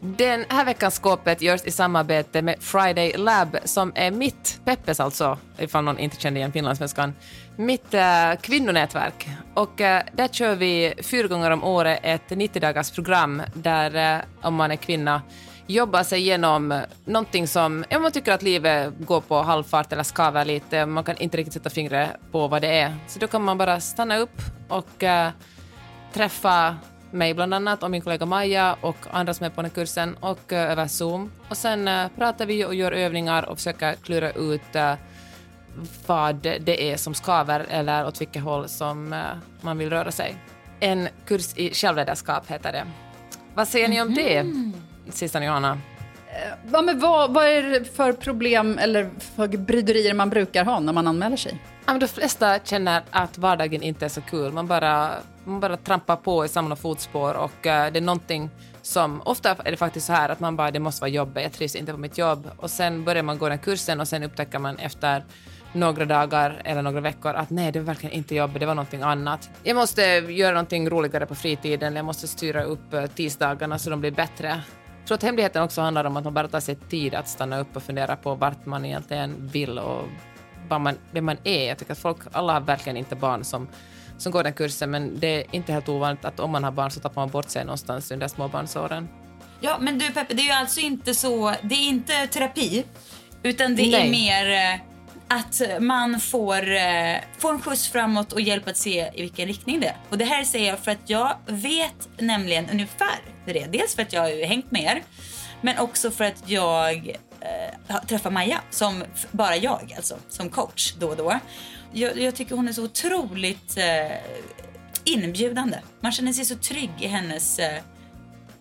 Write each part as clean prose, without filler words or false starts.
Den här veckans skåpet görs i samarbete med Friday Lab, som är mitt, Peppes alltså, ifall någon inte känner igen finlandssvenskan, mitt kvinnonätverk. Och där kör vi 4 gånger om året ett 90-dagars program där, om man är kvinna, jobba sig igenom någonting som, om man tycker att livet går på halvfart eller skaver lite, man kan inte riktigt sätta fingret på vad det är. Så då kan man bara stanna upp och träffa mig bland annat och min kollega Maja och andra som är på den kursen och över Zoom. Och sen pratar vi och gör övningar och försöker klura ut vad det är som skaver eller åt vilket håll som man vill röra sig. En kurs i självledarskap heter det. Vad säger ni om det? Sista Johanna. Ja, men vad är det för problem eller för bryderier man brukar ha när man anmäler sig? Ja, men de flesta känner att vardagen inte är så kul. Man bara trampar på i samma fotspår och det är någonting som, ofta är det faktiskt så här att man bara, det måste vara jobbet, jag trivs inte på mitt jobb. Och sen börjar man gå den kursen och sen upptäcker man efter några dagar eller några veckor att nej, det var verkligen inte jobbet, det var någonting annat. Jag måste göra någonting roligare på fritiden, jag måste styra upp tisdagarna så de blir bättre. Jag tror att hemligheten också handlar om att man bara tar sig tid att stanna upp och fundera på vart man egentligen vill och vem man är. Jag tycker att alla har verkligen inte barn som går den kursen, men det är inte helt ovanligt att om man har barn så tappar man bort sig någonstans under småbarnsåren. Ja, men du Peppe, det är ju alltså inte så, det är inte terapi, utan det är mer att man får en skjuts framåt och hjälp att se i vilken riktning det är. Och det här säger jag för att jag vet nämligen ungefär det. Dels för att jag har ju hängt med er, men också för att jag träffar Maja, som bara jag, alltså, som coach då och då. Jag tycker hon är så otroligt inbjudande. Man känner sig så trygg i hennes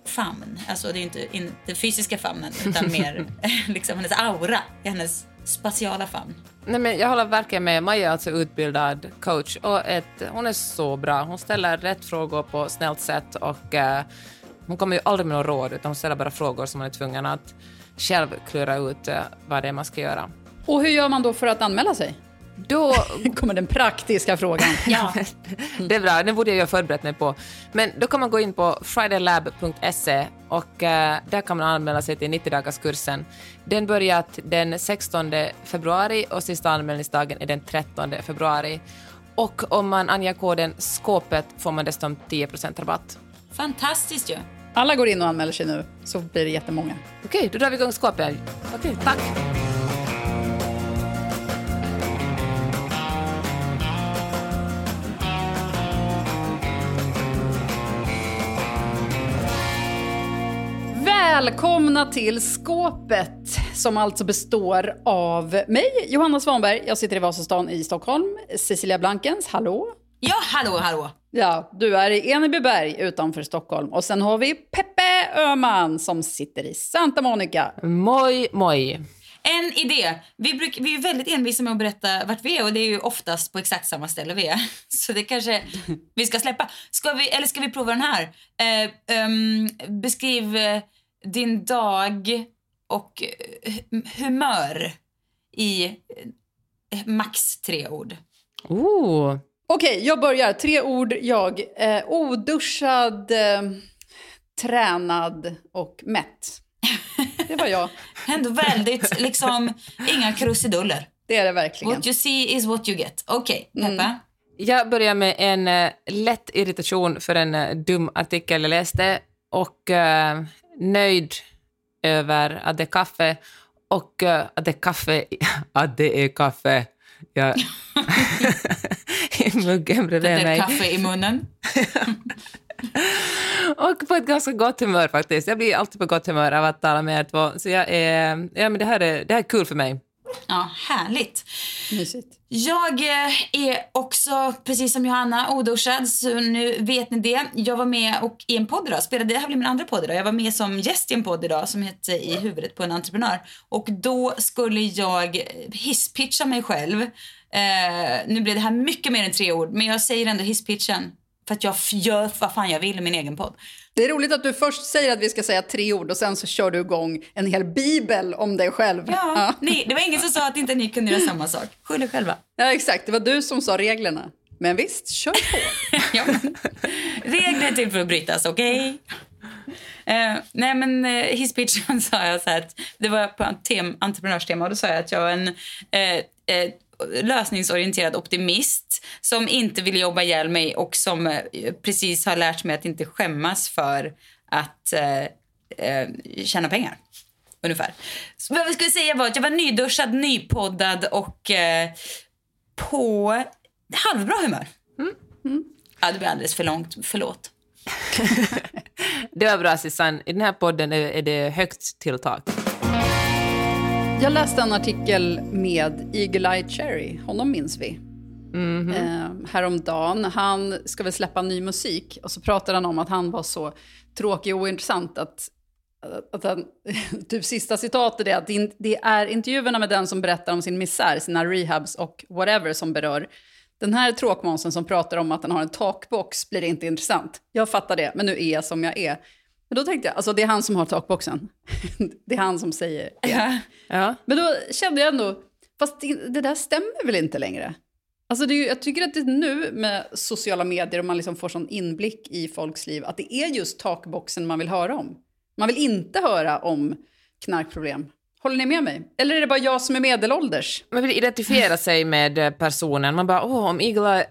famn. Alltså det är inte den fysiska famnen, utan mer liksom hennes aura, hennes spatiala famn. Nej, men jag håller verkligen med. Maja är alltså utbildad coach och hon är så bra. Hon ställer rätt frågor på snällt sätt och hon kommer ju aldrig med några råd, utan hon ställer bara frågor som man är tvungen att själv klura ut vad det är man ska göra. Och hur gör man då för att anmäla sig? Då kommer den praktiska frågan. Ja, det är bra. Den borde jag förberett mig på. Men då kan man gå in på fridaylab.se och där kan man anmäla sig till 90-dagarskursen. Den börjar den 16 februari och sista anmälningsdagen är den 13 februari. Och om man anger koden skåpet får man dessutom 10% rabatt. Fantastiskt ju. Ja. Alla går in och anmäler sig nu, så blir det jättemånga. Okej, då drar vi igång skåpet. Okej, tack. Välkomna till skåpet, som alltså består av mig, Johanna Svahnberg. Jag sitter i Vasastan i Stockholm. Cecilia Blankens, hallå. Ja, hallå. Ja, du är i Enebyberg utanför Stockholm. Och sen har vi Peppe Öman som sitter i Santa Monica. Moj. En idé. Vi är väldigt envisa med att berätta vart vi är, och det är ju oftast på exakt samma ställe vi är. Så det kanske vi ska släppa. Ska vi prova den här? Beskriv din dag och humör i max 3 ord. Oh. Okej, jag börjar. 3 ord jag. Oduschad, tränad och mätt. Det var jag. Ändå väldigt, liksom, inga krusiduller. Det är det verkligen. What you see is what you get. Okej, Peppe. Jag börjar med en lätt irritation för en dum artikel jag läste. Och nöjd över att det är kaffe. Och att det är kaffe. Att det är kaffe. Ja. Det är kaffe i munnen. Och på ett ganska gott humör faktiskt. Jag blir alltid på gott humör av att tala med er två. Så jag är, ja, men det här är kul för mig. Ja, härligt. Mysigt. Jag är också, precis som Johanna, oduschad. Så nu vet ni det. Jag var med och i en podd idag. Spelade, det här blir min andra podd idag. Jag var med som gäst i en podd idag som hette I huvudet på en entreprenör. Och då skulle jag hisspitcha mig själv. Nu blir det här mycket mer än 3 ord. Men jag säger ändå hisspitchen. För att jag gör vad fan jag vill i min egen podd. Det är roligt att du först säger att vi ska säga 3 ord och sen så kör du igång en hel bibel om dig själv. Ja. Nej, det var ingen som sa att inte ni kunde göra samma sak. Skyll er själva. Ja, exakt. Det var du som sa reglerna. Men visst, kör på. Ja, men, regler till för att brytas, okej? Okay? Nej, men hisspitchen sa jag så här att det var på entreprenörstema och då sa jag att jag var en... lösningsorienterad optimist som inte vill jobba ihjäl mig och som precis har lärt mig att inte skämmas för att tjäna pengar ungefär. Så vad jag skulle säga var att jag var nyduschad, nypoddad och på halvbra humör. Ja, det blir alldeles för långt, förlåt. Det var bra, Susanne. I den här podden är det högt till tak. Jag läste en artikel med Eagle-Eye Cherry, honom minns vi, häromdagen. Han ska väl släppa ny musik och så pratade han om att han var så tråkig och ointressant att han, typ sista citatet är att det är intervjuerna med den som berättar om sin misär, sina rehabs och whatever som berör. Den här tråkmånsen som pratar om att han har en takbox blir inte intressant. Jag fattar det, men nu är jag som jag är. Men då tänkte jag, alltså det är han som har takboxen. Det är han som säger det. Ja. Ja. Men då kände jag ändå, fast det där stämmer väl inte längre? Alltså det är ju, jag tycker att det nu med sociala medier och man liksom får sån inblick i folks liv. Att det är just takboxen man vill höra om. Man vill inte höra om knarkproblem. Håller ni med mig? Eller är det bara jag som är medelålders? Man vill identifiera sig med personen. Man bara, om Eagle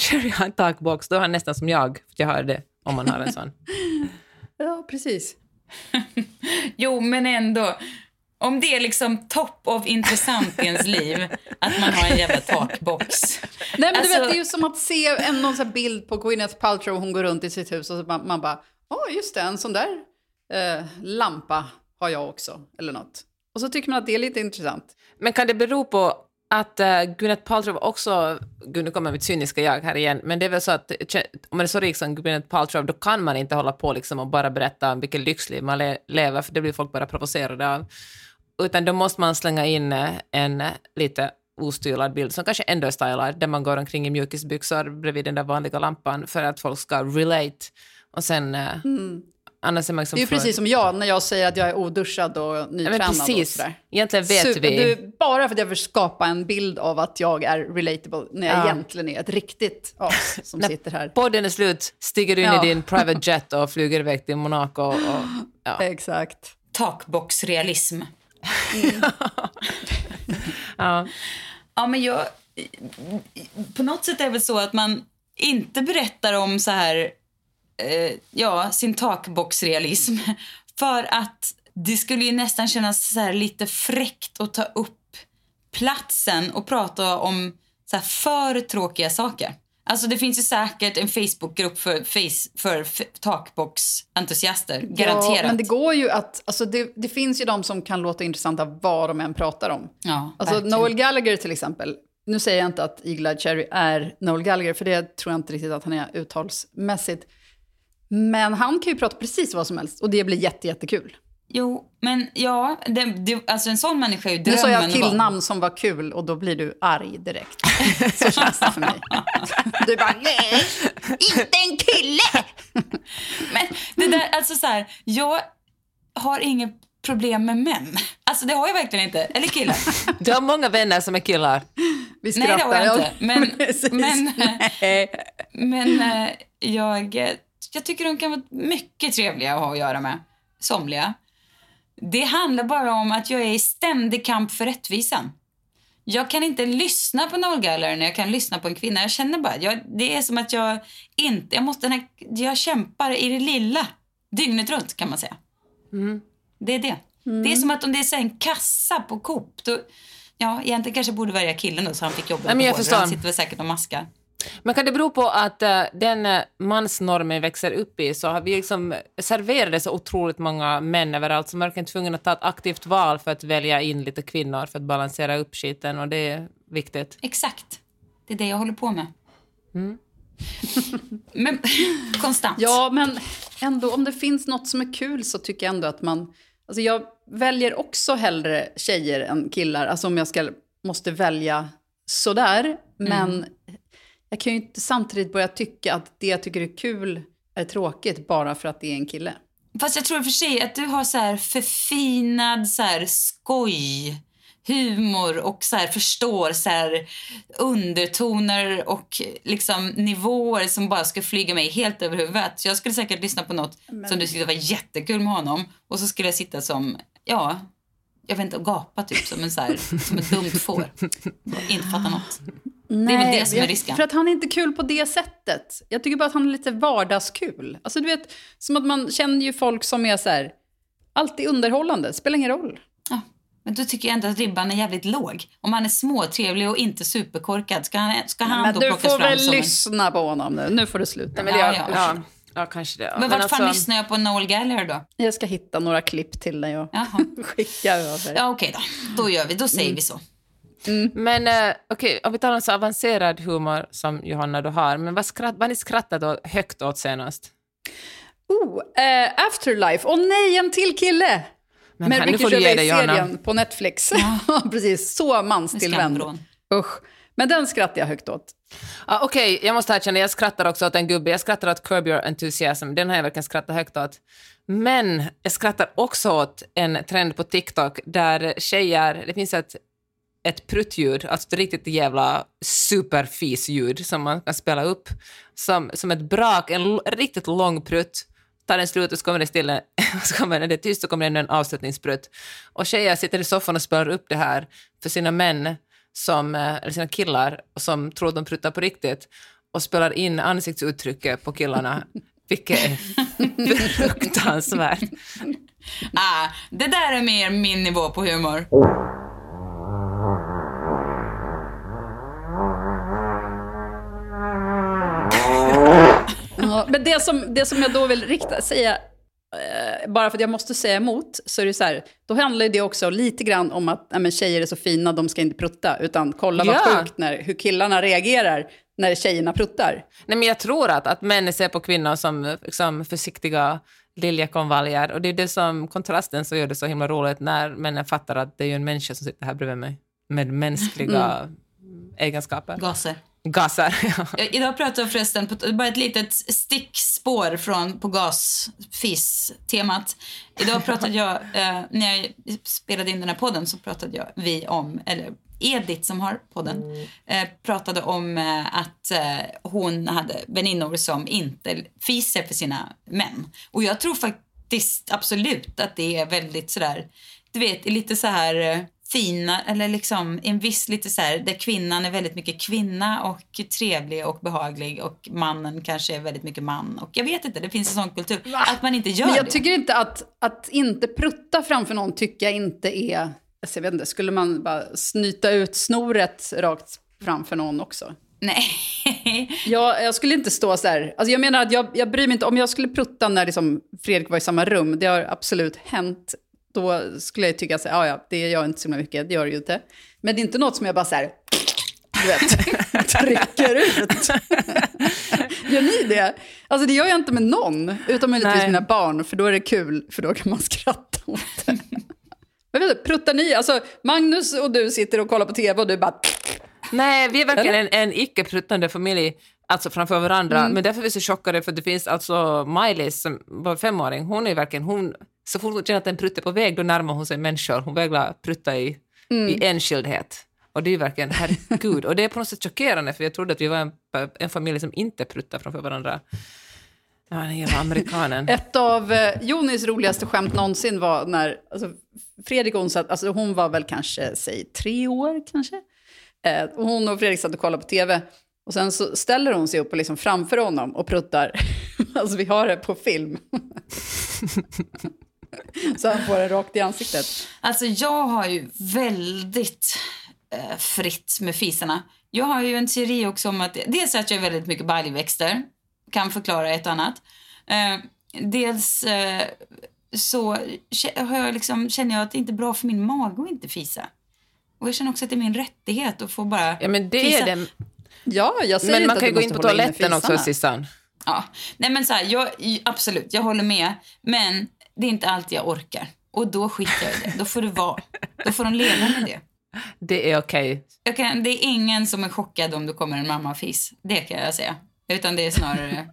Cherry har en takbox, då är han nästan som jag. För jag hör det, om man har en sån. Ja, precis. Jo, men ändå. Om det är liksom topp av intressantens liv att man har en jävla takbox. Nej, men alltså... du vet, det är ju som att se en någon sån här bild på Gwyneth Paltrow. Hon går runt i sitt hus och så man bara, just det, en sån där lampa har jag också. Eller något. Och så tycker man att det är lite intressant. Men kan det bero på att Gwyneth Paltrow också... Gud, nu kommer mitt cyniska jag här igen. Men det är väl så att om man är så rik som Gwyneth Paltrow, då kan man inte hålla på liksom och bara berätta om vilket lyxliv man lever, för det blir folk bara provocerade av. Utan då måste man slänga in en lite ostylad bild som kanske ändå är stylad, där man går omkring i mjukisbyxor bredvid den där vanliga lampan för att folk ska relate. Och sen... Annars är man liksom det är ju precis som jag när jag säger att jag är oduschad och nytränad och sådär. Egentligen vet vi. Du, bara för att jag vill skapa en bild av att jag är relatable när jag egentligen är ett riktigt as som sitter här. Podden är slut, stiger du in i din private jet och flyger iväg till Monaco. Exakt. Takboxrealism. Ja, men jag... På något sätt är det väl så att man inte berättar om så här... sin takboxrealism, för att det skulle ju nästan kännas så här lite fräckt att ta upp platsen och prata om så här för tråkiga saker. Alltså det finns ju säkert en Facebookgrupp för takboxentusiaster, garanterat. Ja, men det går ju att, alltså det finns ju de som kan låta intressanta vad de än pratar om. Ja, alltså verkligen. Noel Gallagher till exempel. Nu säger jag inte att Eagle-Eye Cherry är Noel Gallagher, för det tror jag inte riktigt att han är uttalsmässigt. Men han kan ju prata precis vad som helst. Och det blir jättekul. Jo, men alltså en sån människa är ju drömmen. Nu sa jag killnamn som var kul och då blir du arg direkt. Så känns det för mig. Du bara, nej, inte en kille! Men det där, alltså så här, jag har inget problem med män. Alltså det har jag verkligen inte. Eller killar. Du har många vänner som är killar. Vi skrattar. Nej, det har jag inte. Men jag tycker de kan vara mycket trevliga att ha att göra med. Somliga. Det handlar bara om att jag är i ständig kamp för rättvisan. Jag kan inte lyssna på Noel Gallagher när jag kan lyssna på en kvinna. Jag känner bara, det är som att jag inte... Jag kämpar i det lilla. Dygnet runt kan man säga. Det är det. Det är som att om det är en kassa på Coop. Då, egentligen kanske borde välja killen då, så han fick jobba. Nej, men jag förstår. Han sitter väl säkert och maskar. Men kan det bero på att den mansnormen växer upp i, så har vi liksom serverade så otroligt många män överallt, så man är tvungen att ta ett aktivt val för att välja in lite kvinnor för att balansera upp skiten, och det är viktigt. Exakt, det är det jag håller på med. Mm. Men konstant. Ja, men ändå, om det finns något som är kul så tycker jag ändå att man... Alltså jag väljer också hellre tjejer än killar. Alltså om jag måste välja sådär. Men jag kan ju inte samtidigt börja tycka att det jag tycker är kul är tråkigt bara för att det är en kille. Fast jag tror för sig att du har så här förfinad så här skoj, humor och så här förstår så här undertoner och liksom nivåer som bara ska flyga mig helt över huvudet. Så jag skulle säkert lyssna på något som du tyckte var jättekul med honom, och så skulle jag sitta som, ja, jag vet inte, och gapa typ som en så här, som ett dumt får. Inte fatta något. Nej, det är väl det som är risken. För att han är inte kul på det sättet. Jag tycker bara att han är lite vardagskul. Alltså du vet, som att man känner ju folk som är så här, alltid underhållande, spelar ingen roll. Ja. Men då tycker jag ändå att ribban är jävligt låg. Om han är småtrevlig och inte superkorkad, ska han då plockas fram som... Men du får väl lyssna på honom nu. Nu får du sluta. Nej, ja, kanske det. Ja. Men vart fan lyssnar jag på Noel Gallagher då? Jag ska hitta några klipp till när jag skickar över. Ja, okej då. Då gör vi. Då säger vi så. Mm. Men okej, om vi talar om så avancerad humor som Johanna då har. Men vad ni skrattade högt åt senast? Afterlife. Åh nej, en till kille! Men här, Ricky Gervais-serien på Netflix. Ja. Precis, så manstillvänd. Usch. Men den skrattar jag högt åt. Ah, okej, jag måste erkänna, jag skrattar också åt en gubbe. Jag skrattar åt Curb Your Enthusiasm. Den har jag verkligen skrattat högt åt. Men jag skrattar också åt en trend på TikTok där tjejer, det finns ett pruttljud, alltså ett riktigt jävla superfisljud som man kan spela upp som ett brak, en riktigt lång prutt. Tar den slut och så kommer det stilla, så kommer det tyst, så kommer det en avslutningsprutt. Och tjejer sitter i soffan och spelar upp det här för sina män, eller sina killar, som tror de pruttar på riktigt, och spelar in ansiktsuttrycket på killarna, vilket är fruktansvärt. Det där är mer min nivå på humor. Men det som jag då vill säga, bara för att jag måste säga emot, så är det så här, då handlar det också lite grann om att men tjejer är så fina, de ska inte prutta, utan kolla vad sjukt hur killarna reagerar när tjejerna pruttar. Nej, men jag tror att män ser på kvinnor som liksom försiktiga liljekonvaljer, och det är det som kontrasten så gör det så himla roligt när männen fattar att det är ju en människa som sitter här bredvid mig med mänskliga egenskaper. Gasar. Ja. Idag pratar jag förresten på bara ett litet stickspår på gasfis-temat. Idag pratade jag, när jag spelade in den här podden, så pratade vi om, eller Edith som har podden, pratade om att hon hade väninnor som inte fiser för sina män. Och jag tror faktiskt absolut att det är väldigt sådär, du vet, lite så här... fina, eller liksom en viss lite så här, där kvinnan är väldigt mycket kvinna och trevlig och behaglig, och mannen kanske är väldigt mycket man, och jag vet inte, det finns en sån kultur att man inte gör det. Men jag tycker inte att inte prutta framför någon, tycker jag inte är, jag vet inte, skulle man bara snyta ut snoret rakt framför någon också? Nej. Jag skulle inte stå så här. Alltså jag menar att jag bryr mig inte om jag skulle prutta när liksom Fredrik var i samma rum, det har absolut hänt. Då skulle jag tycka att det gör jag inte så mycket, det gör jag ju inte. Men det är inte något som jag bara så här, du vet, trycker ut. Gör ni det? Alltså det gör jag inte med någon, utom möjligtvis mina barn, för då är det kul, för då kan man skratta åt det. Men vet du, pruttar ni? Alltså Magnus och du sitter och kollar på tv och du bara... Nej, vi är verkligen en icke-pruttande familj, alltså framför varandra. Men därför är vi så chockade, för det finns alltså Miley som var 5-åring, hon är verkligen... Så fort hon känner att den pruttar på väg, då närmar hon sig människor. Hon vägrar prutta i enskildhet. Och det är verkligen, herregud. Och det är på något sätt chockerande, för jag trodde att vi var en familj som inte pruttar framför varandra. Ja, den jävla amerikanen. Ett av Jonis roligaste skämt någonsin var när Fredrik, hon var väl kanske, säg 3 år kanske. Och hon och Fredrik satt och kollade på tv. Och sen så ställer hon sig upp och liksom framför honom och pruttar. Alltså vi har det på film. Så han får det rakt i ansiktet. Alltså jag har ju väldigt fritt med fisarna. Jag har ju en teori också om att dels att jag är väldigt mycket baljväxter, kan förklara ett och annat. Dels så har jag liksom, känner jag att det inte är bra för min mage att inte fisa. Och jag känner också att det är min rättighet att få bara fisa. Är det... Ja, jag säger men man kan ju gå in på toaletten också, Sissan. Ja, nej men så här, jag, absolut, jag håller med. Men det är inte alltid jag orkar. Och då skickar jag det, då får det vara. Då får de leva med det. Det är okej. Okay. Det är ingen som är chockad om du kommer en mamma och fis. Det kan jag säga. Utan det är snarare...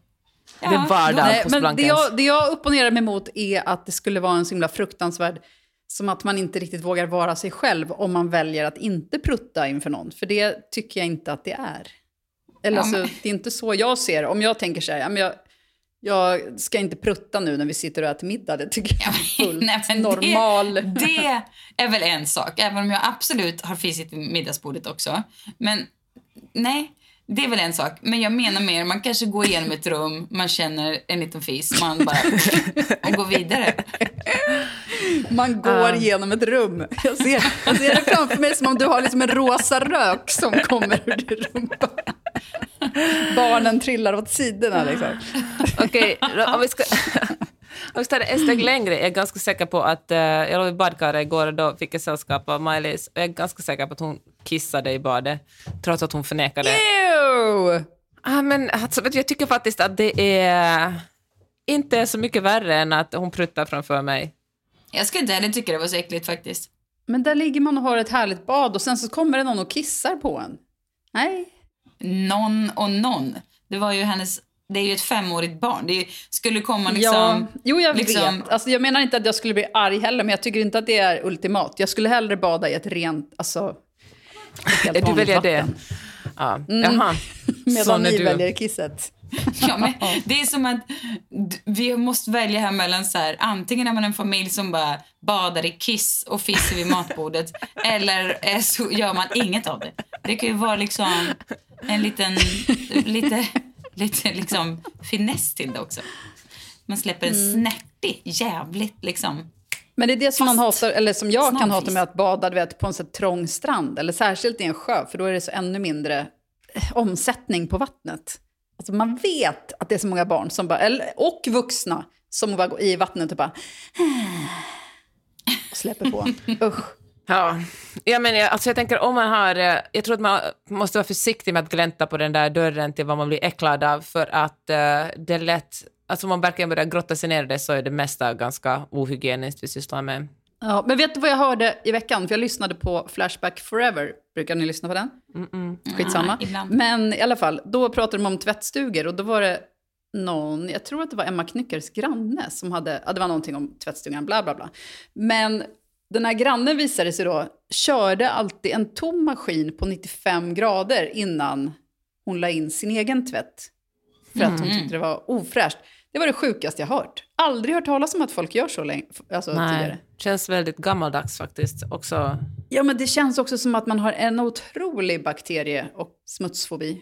Ja, det är vardag hos Blankens. Det jag opponerar mig mot är att det skulle vara en så himla fruktansvärd... Som att man inte riktigt vågar vara sig själv om man väljer att inte prutta inför någon. För det tycker jag inte att det är. Eller ja, men... alltså, det är inte så jag ser. Om jag tänker så här, ja, men jag ska inte prutta nu när vi sitter och äter middag. Det tycker jag är fullt normal. Det är väl en sak. Även om jag absolut har fisit vid middagsbordet också. Men nej, det är väl en sak. Men jag menar mer, man kanske går igenom ett rum. Man känner en liten fis. Man bara, och går vidare. Man går genom ett rum. Jag ser det framför mig som om du har liksom en rosa rök som kommer ur din rumpa. Barnen trillar åt sidorna liksom. Okej, om vi tar det ett steg längre. Jag är ganska säker på att jag var i badkaret igår och då fick jag sällskap av Miley. Jag är ganska säker på att hon kissade i badet trots att hon förnekade. Ew! Ah, men, alltså, jag tycker faktiskt att det är inte så mycket värre än att hon pruttar framför mig. Jag skulle inte heller tycka det var så äckligt faktiskt. Men där ligger man och har ett härligt bad och sen så kommer det någon och kissar på en. Nej. Någon. Det var ju hennes... Det är ju ett 5-årigt barn. Det skulle komma liksom... Ja, jo, jag liksom... vet. Alltså, jag menar inte att jag skulle bli arg heller, men jag tycker inte att det är ultimat. Jag skulle hellre bada i ett rent... Alltså, ett du väljer vatten. Det? Ja. Jaha. Medan ni väljer kisset. Ja, men det är som att vi måste välja här mellan så här, antingen är man en familj som bara badar i kiss och fisser vid matbordet eller så gör man inget av det. Det kan ju vara liksom en liten lite liksom finess till det också. Man släpper en snärtig jävligt liksom. Men det är det som man hatar, eller som jag kan hata med att bada, du vet, på en så trång strand eller särskilt i en sjö, för då är det så ännu mindre omsättning på vattnet. Alltså man vet att det är så många barn som bara, och vuxna som bara går i vattnet och bara och släpper på. Usch. Ja, men jag tänker om man har, jag tror att man måste vara försiktig med att glänta på den där dörren till vad man blir äcklad av, för att det är lätt, alltså om man verkligen börjar grotta sig ner det så är det mesta ganska ohygieniskt vi sysslar med. Ja, men vet du vad jag hörde i veckan? För jag lyssnade på Flashback Forever. Brukar ni lyssna på den? Skitsamma. Ja, men i alla fall, då pratade de om tvättstugor. Och då var det någon, jag tror att det var Emma Knyckers granne som hade, ja, det var någonting om tvättstugan, bla bla bla. Men den här grannen visade sig då, körde alltid en tom maskin på 95 grader innan hon la in sin egen tvätt. För att hon tyckte det var ofräscht. Det var det sjukaste jag hört. Aldrig hört talas om att folk gör så länge. Alltså, nej, tidigare. Känns väldigt gammaldags faktiskt också. Ja, men det känns också som att man har en otrolig bakterie och smutsfobi.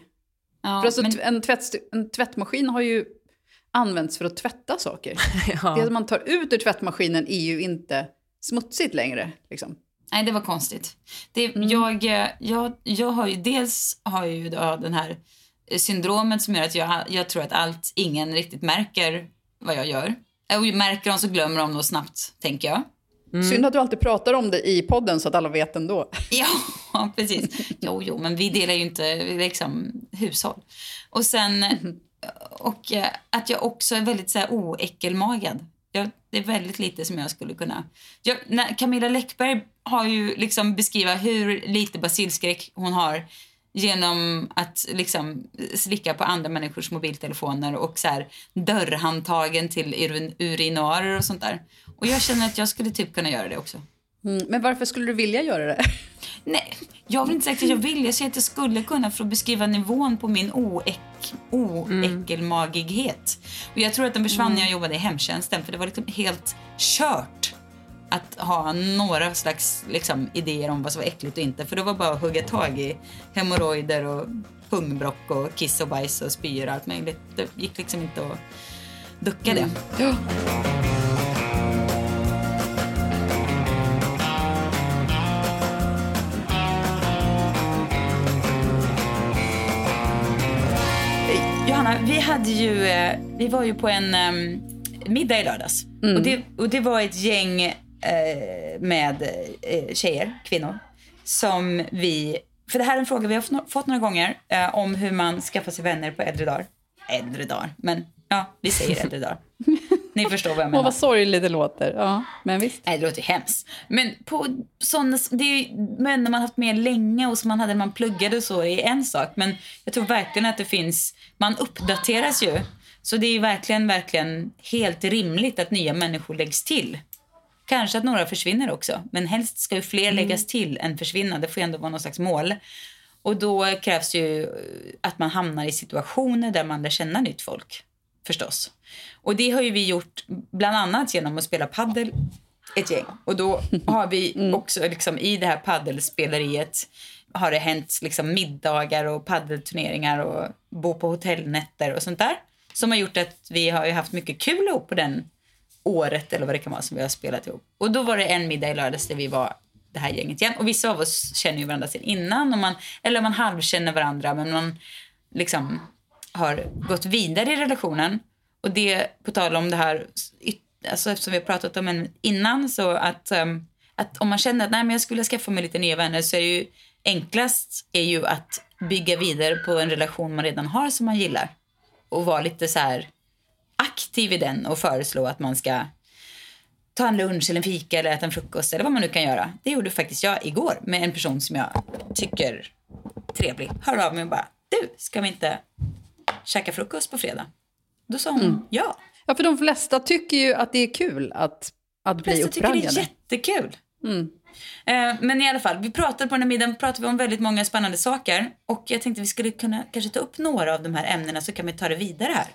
Ja, för alltså, men... en tvättmaskin har ju använts för att tvätta saker. Ja. Det man tar ut ur tvättmaskinen är ju inte smutsigt längre. Liksom. Nej, det var konstigt. Jag har ju dels den här... syndromet som gör att jag tror att ingen riktigt märker vad jag gör. Och märker de så glömmer de nog snabbt, tänker jag. Synd att du alltid pratar om det i podden så att alla vet ändå. Ja, precis. Jo, men vi delar ju inte liksom hushåll. Och sen och att jag också är väldigt så här oäckelmagad. Det är väldigt lite som jag skulle kunna... Camilla Läckberg har ju liksom beskriva hur lite basilskräck hon har genom att liksom slicka på andra människors mobiltelefoner och så här dörrhandtagen till urinarer och sånt där. Och jag känner att jag skulle typ kunna göra det också. Men varför skulle du vilja göra det? Nej, jag vill inte säga att jag vill. Jag säger att jag skulle kunna för att beskriva nivån på min oäckelmagighet. Och jag tror att den försvann när jag jobbade i hemtjänsten. För det var liksom helt kört att ha några slags liksom, idéer om vad som var äckligt och inte. För det var bara att hugga tag i hemorrojder och pungbrock och kiss och bajs och spyr och allt möjligt. Det gick liksom inte att ducka det. Ja. Johanna, vi var ju på en middag i lördags. Mm. Och det var ett gäng med tjejer, kvinnor, som vi... För det här är en fråga vi har fått några gånger om hur man skaffar sig vänner på äldre dagar. Äldre dagar, men ja, vi säger äldre dagar. Ni förstår vad jag menar. Åh, vad sorgligt det låter. Ja, men visst. Nej, det låter hemskt. Men på sådana, det är ju människor man haft med länge och som man hade när man pluggade och så är en sak. Men jag tror verkligen att det finns, man uppdateras ju. Så det är ju verkligen helt rimligt att nya människor läggs till. Kanske att några försvinner också. Men helst ska ju fler läggas till än försvinna. Det får ju ändå vara någon slags mål. Och då krävs ju att man hamnar i situationer där man lär känna nytt folk. Förstås. Och det har ju vi gjort bland annat genom att spela paddel ett gäng. Och då har vi också liksom, i det här paddelspeleriet har det hänt liksom, middagar och paddelturneringar och bo på hotellnätter och sånt där. Som har gjort att vi har ju haft mycket kul ihop på den året eller vad det kan vara som vi har spelat ihop. Och då var det en middag i lördags där vi var det här gänget igen. Och vissa av oss känner ju varandra sedan innan. Och man halvkänner varandra men man liksom... har gått vidare i relationen. Och det, på tal om det här, alltså eftersom vi har pratat om det innan, så att om man känner att nej, men jag skulle skaffa mig lite nya vänner, så är det ju enklast är ju att bygga vidare på en relation man redan har som man gillar. Och vara lite så här aktiv i den och föreslå att man ska ta en lunch eller en fika eller äta en frukost eller vad man nu kan göra. Det gjorde faktiskt jag igår med en person som jag tycker trevlig. Hör av mig och bara, du, ska vi inte... käka frukost på fredag. Då sa hon ja. Ja, för de flesta tycker ju att det är kul att bli uppbragade. De flesta tycker det är jättekul. Mm. Men i alla fall, vi pratade på den här middagen, pratade vi om väldigt många spännande saker. Och jag tänkte vi skulle kunna kanske ta upp några av de här ämnena så kan vi ta det vidare här.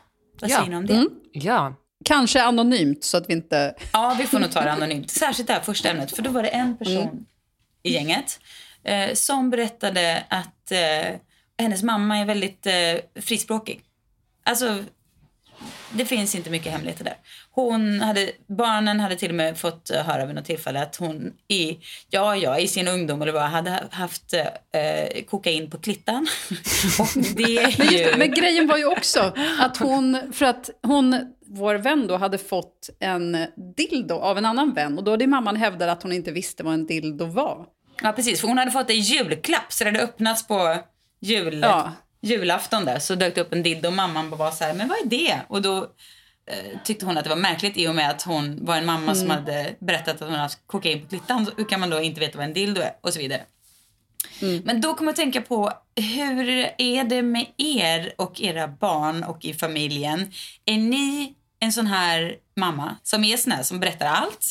Vad säger ni om det? Mm. Ja, kanske anonymt så att vi inte... Ja, vi får nog ta det anonymt. Särskilt det här första ämnet. För då var det en person i gänget som berättade att... hennes mamma är väldigt frispråkig. Alltså, det finns inte mycket hemligheter där. Barnen hade till och med fått höra vid något tillfälle att hon i sin ungdom eller vad, hade haft kokain på klittan. Och det är ju... men grejen var ju också att hon, vår vän då, hade fått en dildo av en annan vän. Och då hade mamman hävdat att hon inte visste vad en dildo var. Ja, precis. För hon hade fått en julklapp så det hade öppnats på... julafton där så dök det upp en dildo och mamman bara var så här, men vad är det? Och då tyckte hon att det var märkligt i och med att hon var en mamma som hade berättat att hon hade kokain på klittan. Hur kan man då inte veta vad en dildo är? Och så vidare. Men då kommer jag tänka på, hur är det med er och era barn och i familjen? Är ni en sån här mamma som är snäll, som berättar allt?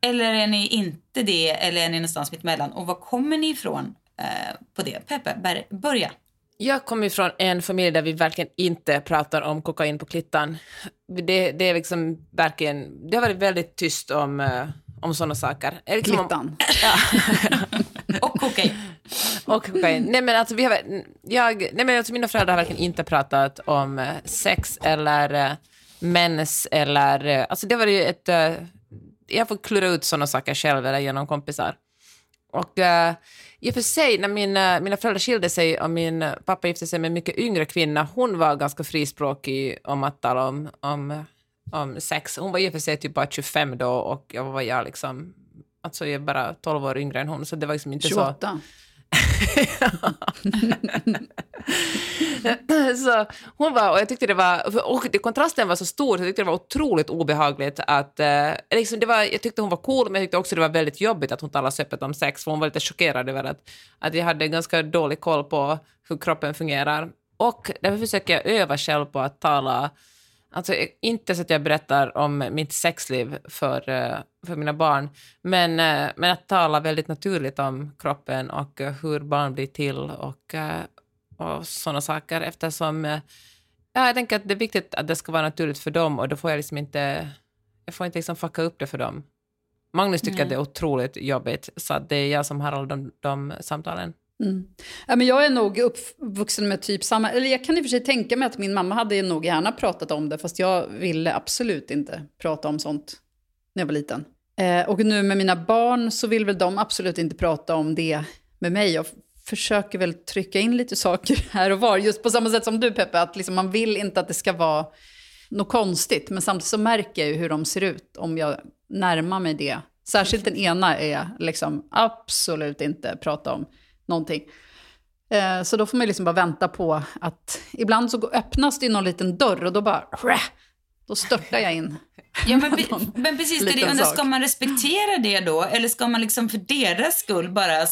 Eller är ni inte det? Eller är ni någonstans mitt emellan? Och var kommer ni ifrån? På det. Peppe, börja. Jag kommer ifrån en familj där vi verkligen inte pratar om kokain på klittan. Det är liksom verkligen, det har varit väldigt tyst om sådana saker. Liksom klittan. Och kokain. Och kokain. Nej men alltså mina föräldrar har verkligen inte pratat om sex eller mens eller alltså det var ju ett jag får klura ut sådana saker själv eller genom kompisar. Och i och för sig när mina föräldrar skilde sig och min pappa gifte sig med en mycket yngre kvinna, hon var ganska frispråkig om att tala om sex. Hon var i och för sig typ bara 25 då och jag var liksom, alltså jag är bara 12 år yngre än hon, så det var liksom inte 28. Så hon var, och jag tyckte det var, och kontrasten var så stor, så jag tyckte det var otroligt obehagligt att liksom det var, jag tyckte hon var cool, men jag tyckte också det var väldigt jobbigt att hon talade så öppet om sex, för hon var lite chockerad över att jag hade ganska dålig koll på hur kroppen fungerar. Och därför försöker jag öva själv på att tala, alltså inte så att jag berättar om mitt sexliv för mina barn, men att tala väldigt naturligt om kroppen och hur barn blir till och sådana saker, eftersom jag tänker att det är viktigt att det ska vara naturligt för dem, och då får jag liksom inte, jag får inte liksom fucka upp det för dem. Magnus tycker att det är otroligt jobbigt, så det är jag som har alla de samtalen. Ja, men jag är nog uppvuxen med typ samma, eller jag kan i och för sig tänka mig att min mamma hade nog gärna pratat om det, fast jag ville absolut inte prata om sånt när jag var liten. Och nu med mina barn så vill väl de absolut inte prata om det med mig. Jag försöker väl trycka in lite saker här och var. Just på samma sätt som du, Peppe, att liksom man vill inte att det ska vara något konstigt. Men samtidigt så märker jag ju hur de ser ut om jag närmar mig det. Särskilt den ena är liksom absolut inte prata om någonting. Så då får man liksom bara vänta på att... Ibland så öppnas det ju någon liten dörr och då bara... Då störtar jag in. Ja, men precis, det är, ska man respektera det då? Eller ska man liksom för deras skull bara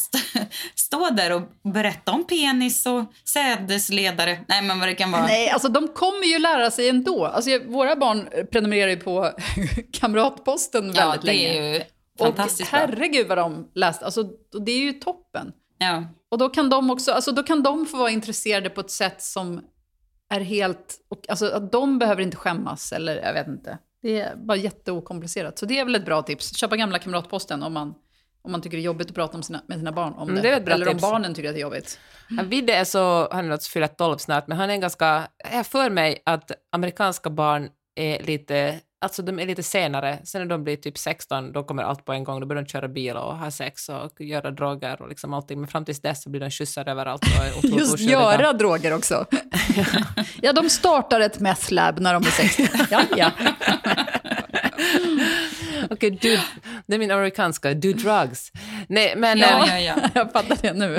stå där och berätta om penis och sädesledare? Nej, men vad det kan vara. Nej, alltså de kommer ju lära sig ändå. Alltså, våra barn prenumererar ju på Kamratposten väldigt länge. Ja, det är ju fantastiskt. Och herregud vad de läst. Alltså, det är ju toppen. Ja. Och då kan de också, alltså, då kan de få vara intresserade på ett sätt som... är helt, alltså att de behöver inte skämmas eller jag vet inte. Det är bara jätteokomplicerat. Så det är väl ett bra tips. Köpa gamla Kamratposten om man tycker det är jobbigt att prata med sina barn om det. Eller tips. Om barnen tycker att det är jobbigt. Han vidde är så, han är något fyllat 12 snart, men han är ganska, jag för mig att amerikanska barn är lite, alltså de är lite senare. Sen när de blir typ 16, då kommer allt på en gång. Då börjar de köra bil och ha sex och göra droger och liksom allting. Men fram tills dess så blir de kyssade överallt. Och just göra droger också. Ja, de startar ett meth lab när de är 16. Ja. Okej, det är min amerikanska. Do drugs. Nej, men... Ja. Jag fattar det nu.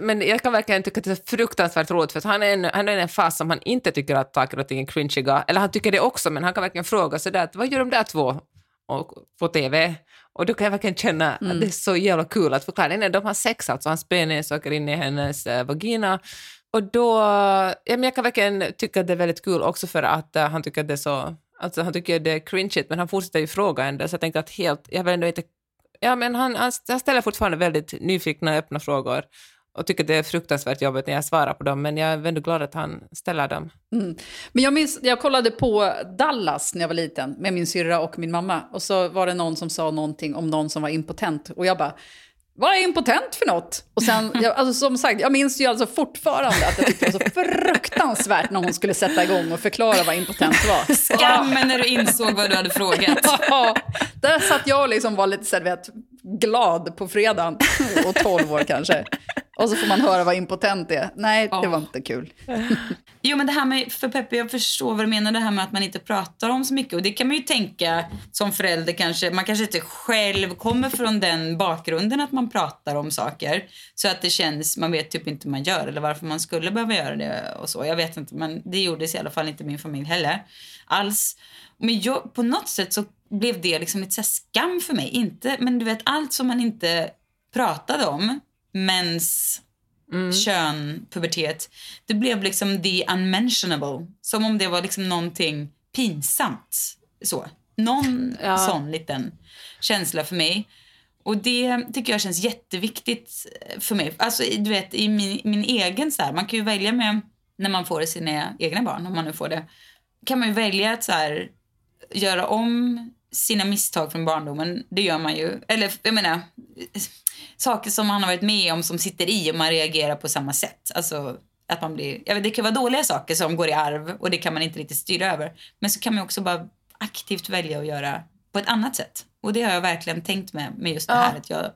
Men jag kan verkligen tycka att det är fruktansvärt roligt. För att han är en fas som han inte tycker att saker och ting är cringiga. Eller han tycker det också, men han kan verkligen fråga sådär att vad gör de där två på tv? Och då kan jag verkligen känna att det är så jävla kul att förklara. Nej, de har sex, alltså hans penis åker in i hennes vagina. Och då... Ja, men jag kan verkligen tycka att det är väldigt kul också för att han tycker att det är så... Alltså han tycker det är cringe, men han fortsätter ju fråga ändå. Så jag tänker att helt, jag vet ändå inte... Ja, men han ställer fortfarande väldigt nyfikna, öppna frågor. Och tycker det är fruktansvärt jobbigt när jag svarar på dem. Men jag är ändå glad att han ställer dem. Mm. Men jag minns, jag kollade på Dallas när jag var liten. Med min syrra och min mamma. Och så var det någon som sa någonting om någon som var impotent. Och jag bara... Vad är impotent för något? Och sen, alltså som sagt, jag minns ju alltså fortfarande att jag tyckte det var så fruktansvärt när hon skulle sätta igång och förklara vad impotent var. Skammen när du insåg vad du hade frågat. Ja, där satt jag liksom var lite så vet, glad på fredagen och 12 år kanske. Och så får man höra vad impotent är. Nej, det var inte kul. Jo, men det här med, för Peppe, jag förstår vad du menar, det här med att man inte pratar om så mycket. Och det kan man ju tänka som förälder kanske. Man kanske inte själv kommer från den bakgrunden att man pratar om saker. Så att det känns, man vet typ inte hur man gör eller varför man skulle behöva göra det och så. Jag vet inte, men det gjordes i alla fall inte min familj heller alls. Men jag, på något sätt så blev det liksom lite så här skam för mig. Inte, men du vet, allt som man inte pratade om. Mens, kön, pubertet. Det blev liksom the unmentionable. Som om det var liksom någonting pinsamt. Så. Någon sån liten känsla för mig. Och det tycker jag känns jätteviktigt för mig. Alltså du vet, i min egen så här. Man kan ju välja med, när man får sina egna barn, om man nu får det. Kan man ju välja att så här, göra om sina misstag från barndomen. Det gör man ju. Eller jag menar... saker som han har varit med om som sitter i och man reagerar på samma sätt. Alltså att man blir, jag vet, det kan vara dåliga saker som går i arv och det kan man inte riktigt styra över. Men så kan man också bara aktivt välja att göra på ett annat sätt. Och det har jag verkligen tänkt med just det här att jag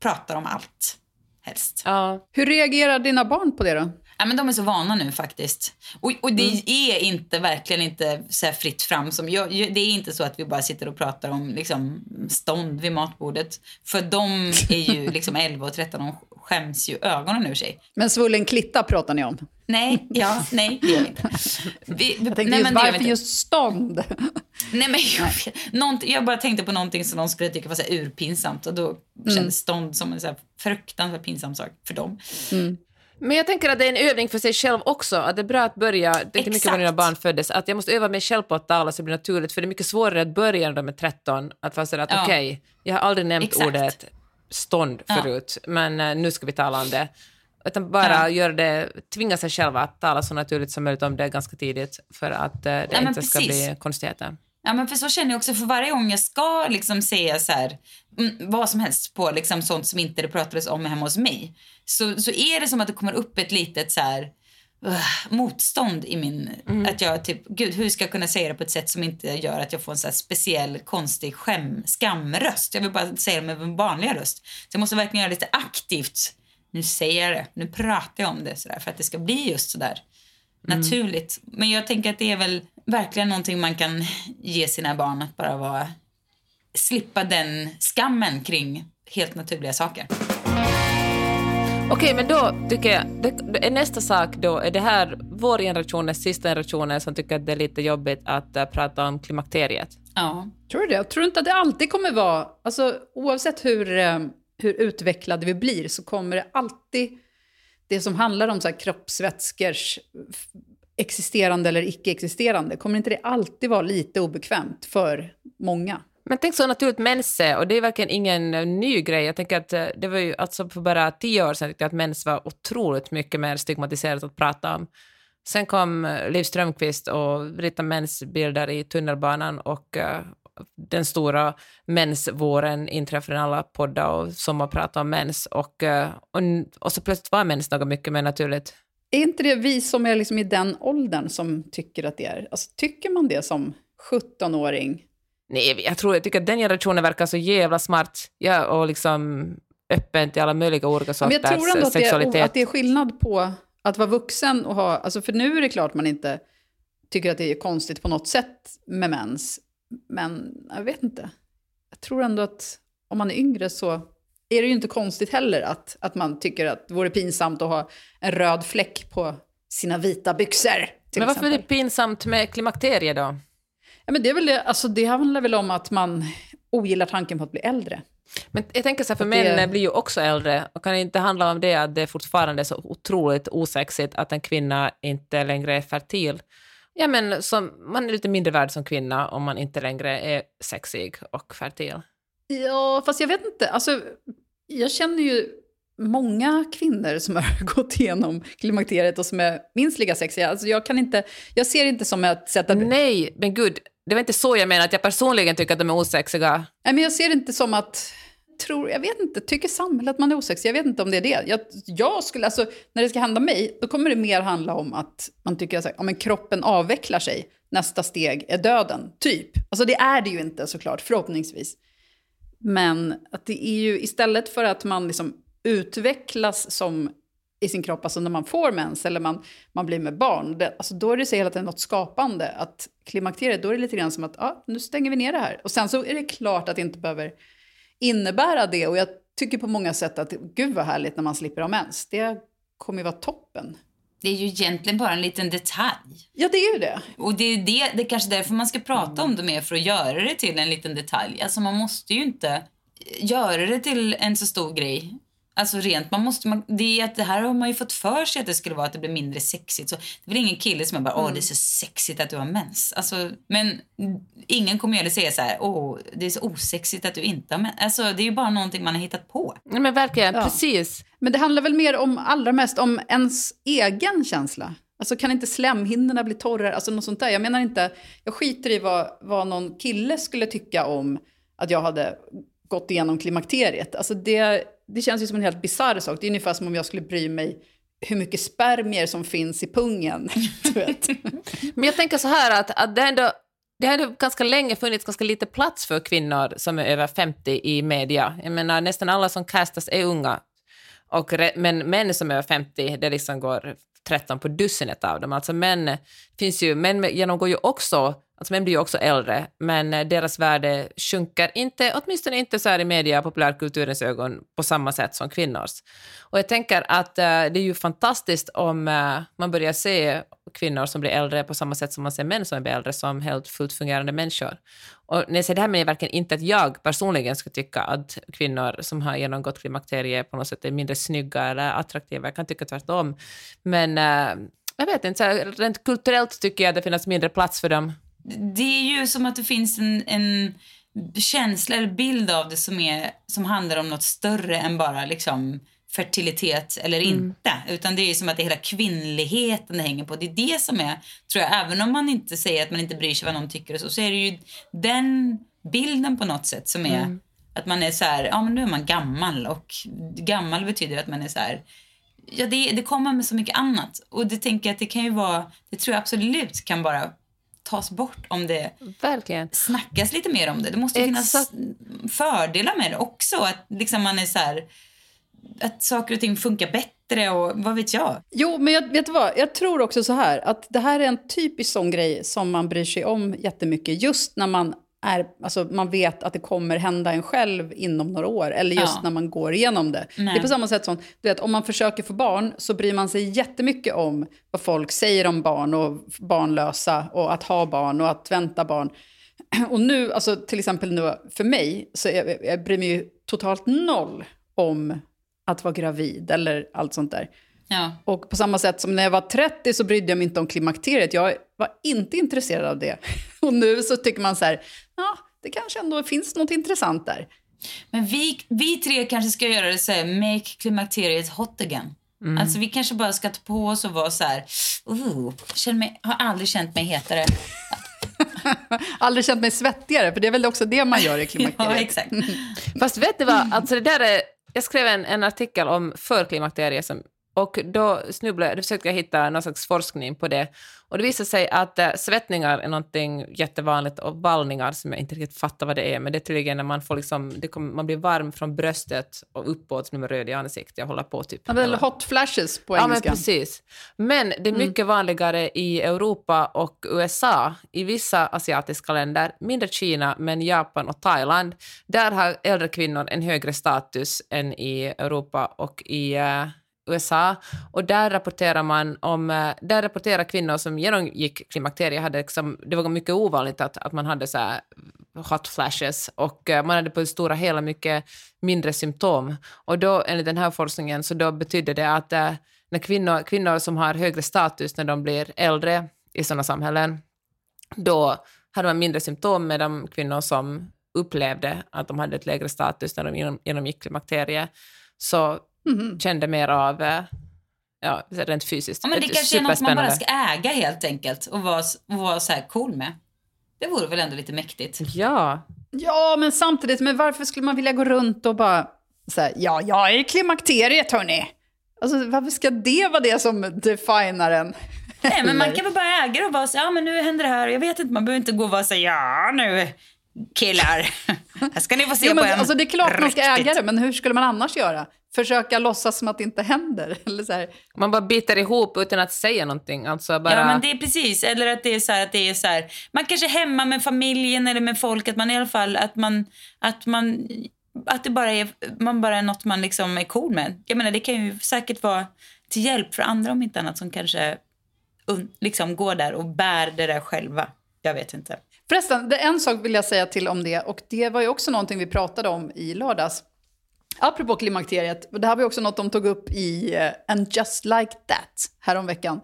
pratar om allt helst. Ja. Hur reagerar dina barn på det då? Ja, men de är så vana nu faktiskt. Och det är inte, verkligen inte så här fritt fram. Som det är inte så att vi bara sitter och pratar om liksom, stånd vid matbordet. För de är ju liksom 11 och 13, de skäms ju ögonen ur sig. Men svullen klitta pratar ni om? Nej, jag tänkte just, varför just stånd? Nej, men jag bara tänkte på någonting som de skulle tycka var så här urpinsamt. Och då kändes stånd som en så här fruktansvärt pinsam sak för dem. Mm. Men jag tänker att det är en övning för sig själv också. Att det är bra att börja, det är mycket vad mina barn föddes. Att jag måste öva mig själv på att tala så det blir naturligt. För det är mycket svårare att börja när de är 13. Att fastställa att okej, jag har aldrig nämnt ordet stånd förut. Men nu ska vi tala om det. Utan bara tvinga sig själva att tala så naturligt som möjligt om det ganska tidigt. För att det inte ska bli konstigheter. Ja, men för så känner jag också, för varje gång jag ska liksom säga så här, vad som helst på liksom sånt som inte det pratades om hemma hos mig, så är det som att det kommer upp ett litet så här, motstånd i min, att jag typ, gud, hur ska jag kunna säga det på ett sätt som inte gör att jag får en så här speciell, konstig skamröst. Jag vill bara säga det med en vanlig röst. Så jag måste verkligen göra lite aktivt nu säger jag det, nu pratar jag om det sådär, för att det ska bli just sådär naturligt. Men jag tänker att det är väl verkligen någonting man kan ge sina barn, att bara vara, slippa den skammen kring helt naturliga saker. Okej, men då tycker jag det är nästa sak då, är det här vår generation, sista generationen som tycker att det är lite jobbigt att prata om klimakteriet. Ja. Tror du det? Jag tror inte att det alltid kommer vara, alltså oavsett hur utvecklade vi blir, så kommer det alltid, det som handlar om så här kroppsvätskors existerande eller icke-existerande, kommer inte det alltid vara lite obekvämt för många? Men tänk så naturligt mens, och det är verkligen ingen ny grej. Jag tänker att det var ju alltså för bara 10 år sedan att mens var otroligt mycket mer stigmatiserat att prata om. Sen kom Liv Strömqvist och ritade mensbilder i tunnelbanan, och den stora mensvåren inträffade, alla poddar och sommarprat om mens, och så plötsligt var mens något mycket mer naturligt. Är inte det vi som är liksom i den åldern som tycker att det är, alltså tycker man det som 17-åring? Nej, jag tycker att den generationen verkar så jävla smart, ja, och liksom öppen till alla möjliga olika sorters sexualitet. Men jag tror ändå att det är skillnad på att vara vuxen och ha, alltså för nu är det klart man inte tycker att det är konstigt på något sätt med mens, men jag vet inte. Jag tror ändå att om man är yngre så är det ju inte konstigt heller att man tycker att det vore pinsamt att ha en röd fläck på sina vita byxor. Men varför är det pinsamt med klimakterier då? Ja, men det är väl det, alltså det handlar väl om att man ogillar tanken på att bli äldre. Men jag tänker så här, för män blir ju också äldre, och kan det inte handla om det att det är fortfarande så otroligt osexigt att en kvinna inte längre är fertil? Ja, men man är lite mindre värd som kvinna om man inte längre är sexig och fertil. Ja, fast jag vet inte, alltså jag känner ju många kvinnor som har gått igenom klimakteriet och som är minst lika sexiga. Alltså jag ser det inte som ett sätt att... Nej, men gud, det var inte så jag menar, att jag personligen tycker att de är osexiga. Nej, men jag ser det inte som att... jag vet inte, tycker samhället att man är osexig? Jag vet inte om det är det. Jag skulle, alltså, när det ska hända mig, då kommer det mer handla om att man tycker att kroppen avvecklar sig. Nästa steg är döden, typ. Alltså det är det ju inte såklart, förhoppningsvis. Men att det är ju, istället för att man liksom utvecklas som i sin kropp, alltså när man får mens eller man blir med barn, alltså då är det så hela tiden något skapande, att klimakteriet, då är det lite grann som att nu stänger vi ner det här, och sen så är det klart att det inte behöver innebära det, och jag tycker på många sätt att gud vad härligt när man slipper ha mens, det kommer ju vara toppen. Det är ju egentligen bara en liten detalj. Ja, det är ju det. Och det är kanske därför man ska prata om det mer, för att göra det till en liten detalj. Alltså man måste ju inte göra det till en så stor grej. Alltså rent, det är att det här har man ju fått för sig att det skulle vara, att det blir mindre sexigt. Så det blir ingen kille som är bara, det är så sexigt att du har mens. Alltså, men ingen kommer ju att säga så här, det är så osexigt att du inte har mens. Alltså det är ju bara någonting man har hittat på. Nej, men verkligen, ja. Precis. Men det handlar väl mer om, allra mest om ens egen känsla. Alltså kan inte slemhinnorna bli torrare? Alltså något sånt där. Jag menar inte, jag skiter i vad någon kille skulle tycka om att jag hade gått igenom klimakteriet. Alltså det känns ju som en helt bizarr sak. Det är ungefär som om jag skulle bry mig hur mycket spermier som finns i pungen. Du vet. Men jag tänker så här att det har ändå ganska länge funnits ganska lite plats för kvinnor som är över 50 i media. Jag menar, nästan alla som castas är unga. Men män som är över 50, det liksom går 13 på dussinet av dem. Alltså män genomgår ju också... Alltså män blir ju också äldre, men deras värde sjunker inte, åtminstone inte så här i media, populärkulturens ögon, på samma sätt som kvinnors. Och jag tänker att det är ju fantastiskt om man börjar se kvinnor som blir äldre på samma sätt som man ser män som blir äldre som helt fullt fungerande människor. Och när jag säger det här, men jag verkligen inte att jag personligen skulle tycka att kvinnor som har genomgått klimakterier på något sätt är mindre snygga eller attraktiva. Jag kan tycka tvärtom. Men jag vet inte, så här, rent kulturellt tycker jag att det finns mindre plats för dem. Det är ju som att det finns en känsla eller bild av det som handlar om något större än bara liksom fertilitet eller inte. Utan det är ju som att det är hela kvinnligheten det hänger på. Det är det som är, tror jag, även om man inte säger att man inte bryr sig vad någon tycker och så är det ju den bilden på något sätt som är att man är så här, ja men nu är man gammal, och gammal betyder att man är så här. Ja, det kommer med så mycket annat. Och det tänker jag att det kan ju vara, det tror jag absolut kan bara tas bort om det verkligen snackas lite mer om det. Det måste finnas fördelar med det också. Att liksom man är så här, att saker och ting funkar bättre och vad vet jag. Jo, men jag vet vad, jag tror också så här att det här är en typisk sån grej som man bryr sig om jättemycket just när man är, alltså man vet att det kommer hända en själv inom några år eller just när man går igenom det. Nej. Det är på samma sätt som du vet, om man försöker få barn så bryr man sig jättemycket om vad folk säger om barn och barnlösa och att ha barn och att vänta barn. Och nu, alltså till exempel nu för mig så jag bryr mig ju totalt noll om att vara gravid eller allt sånt där. Ja. Och på samma sätt som när jag var 30 så brydde jag mig inte om klimakteriet. Jag var inte intresserad av det. Och nu så tycker man så här, ja, det kanske ändå finns något intressant där. Men vi tre kanske ska göra det så här, make klimakteriet hot again. Mm. Alltså vi kanske bara ska ta på oss och vara så här, har aldrig känt mig hetare. Aldrig känt mig svettigare, för det är väl också det man gör i klimakteriet. Ja, exakt. Fast vet du vad, alltså det där är, jag skrev en artikel om för klimakteriet som och då försökte jag hitta någon slags forskning på det. Och det visade sig att svettningar är någonting jättevanligt och vallningar som jag inte riktigt fattar vad det är. Men det är tydligen när man får liksom, man blir varm från bröstet och uppåt när man röd i ansiktet. Jag håller på typ. Ja, eller hot flashes på engelska. Ja, men precis. Men det är mycket vanligare i Europa och USA. I vissa asiatiska länder, mindre Kina men Japan och Thailand. Där har äldre kvinnor en högre status än i Europa och i USA, och där rapporterar kvinnor som genomgick klimakteriet hade liksom, det var mycket ovanligt att man hade så här hot flashes och man hade på det stora hela mycket mindre symptom, och då enligt den här forskningen så då betyder det att när kvinnor som har högre status när de blir äldre i sådana samhällen, då hade man mindre symptom med de kvinnor som upplevde att de hade ett lägre status när de genomgick klimakteriet, så kände mer av rent fysiskt. Ja, men det kanske är något man bara ska äga helt enkelt och vara så här cool med. Det vore väl ändå lite mäktigt. Ja, men samtidigt, men varför skulle man vilja gå runt och bara så här, jag är i klimakteriet hörni. Alltså varför ska det vara det som definar en? Nej, men man kan väl bara äga det och bara säga, ja men nu händer det här. Jag vet inte, man behöver inte gå och vara så här, nu killar. Här ska ni få se på en. Alltså det är klart man ska äga det, men hur skulle man annars göra? Försöka låtsas som att det inte händer eller så här. Man bara biter ihop utan att säga någonting, alltså bara. Ja, men det är precis, eller att det är så här, att det är så här, man kanske är hemma med familjen eller med folk, att man i alla fall att det bara är man bara är något man liksom är cool med. Jag menar det kan ju säkert vara till hjälp för andra om inte annat som kanske liksom går där och bär det där själva. Jag vet inte. Förresten, en sak vill jag säga till om det, och det var ju också någonting vi pratade om i lördags. Apropå klimakteriet, det här var ju också något de tog upp i And Just Like That häromveckan.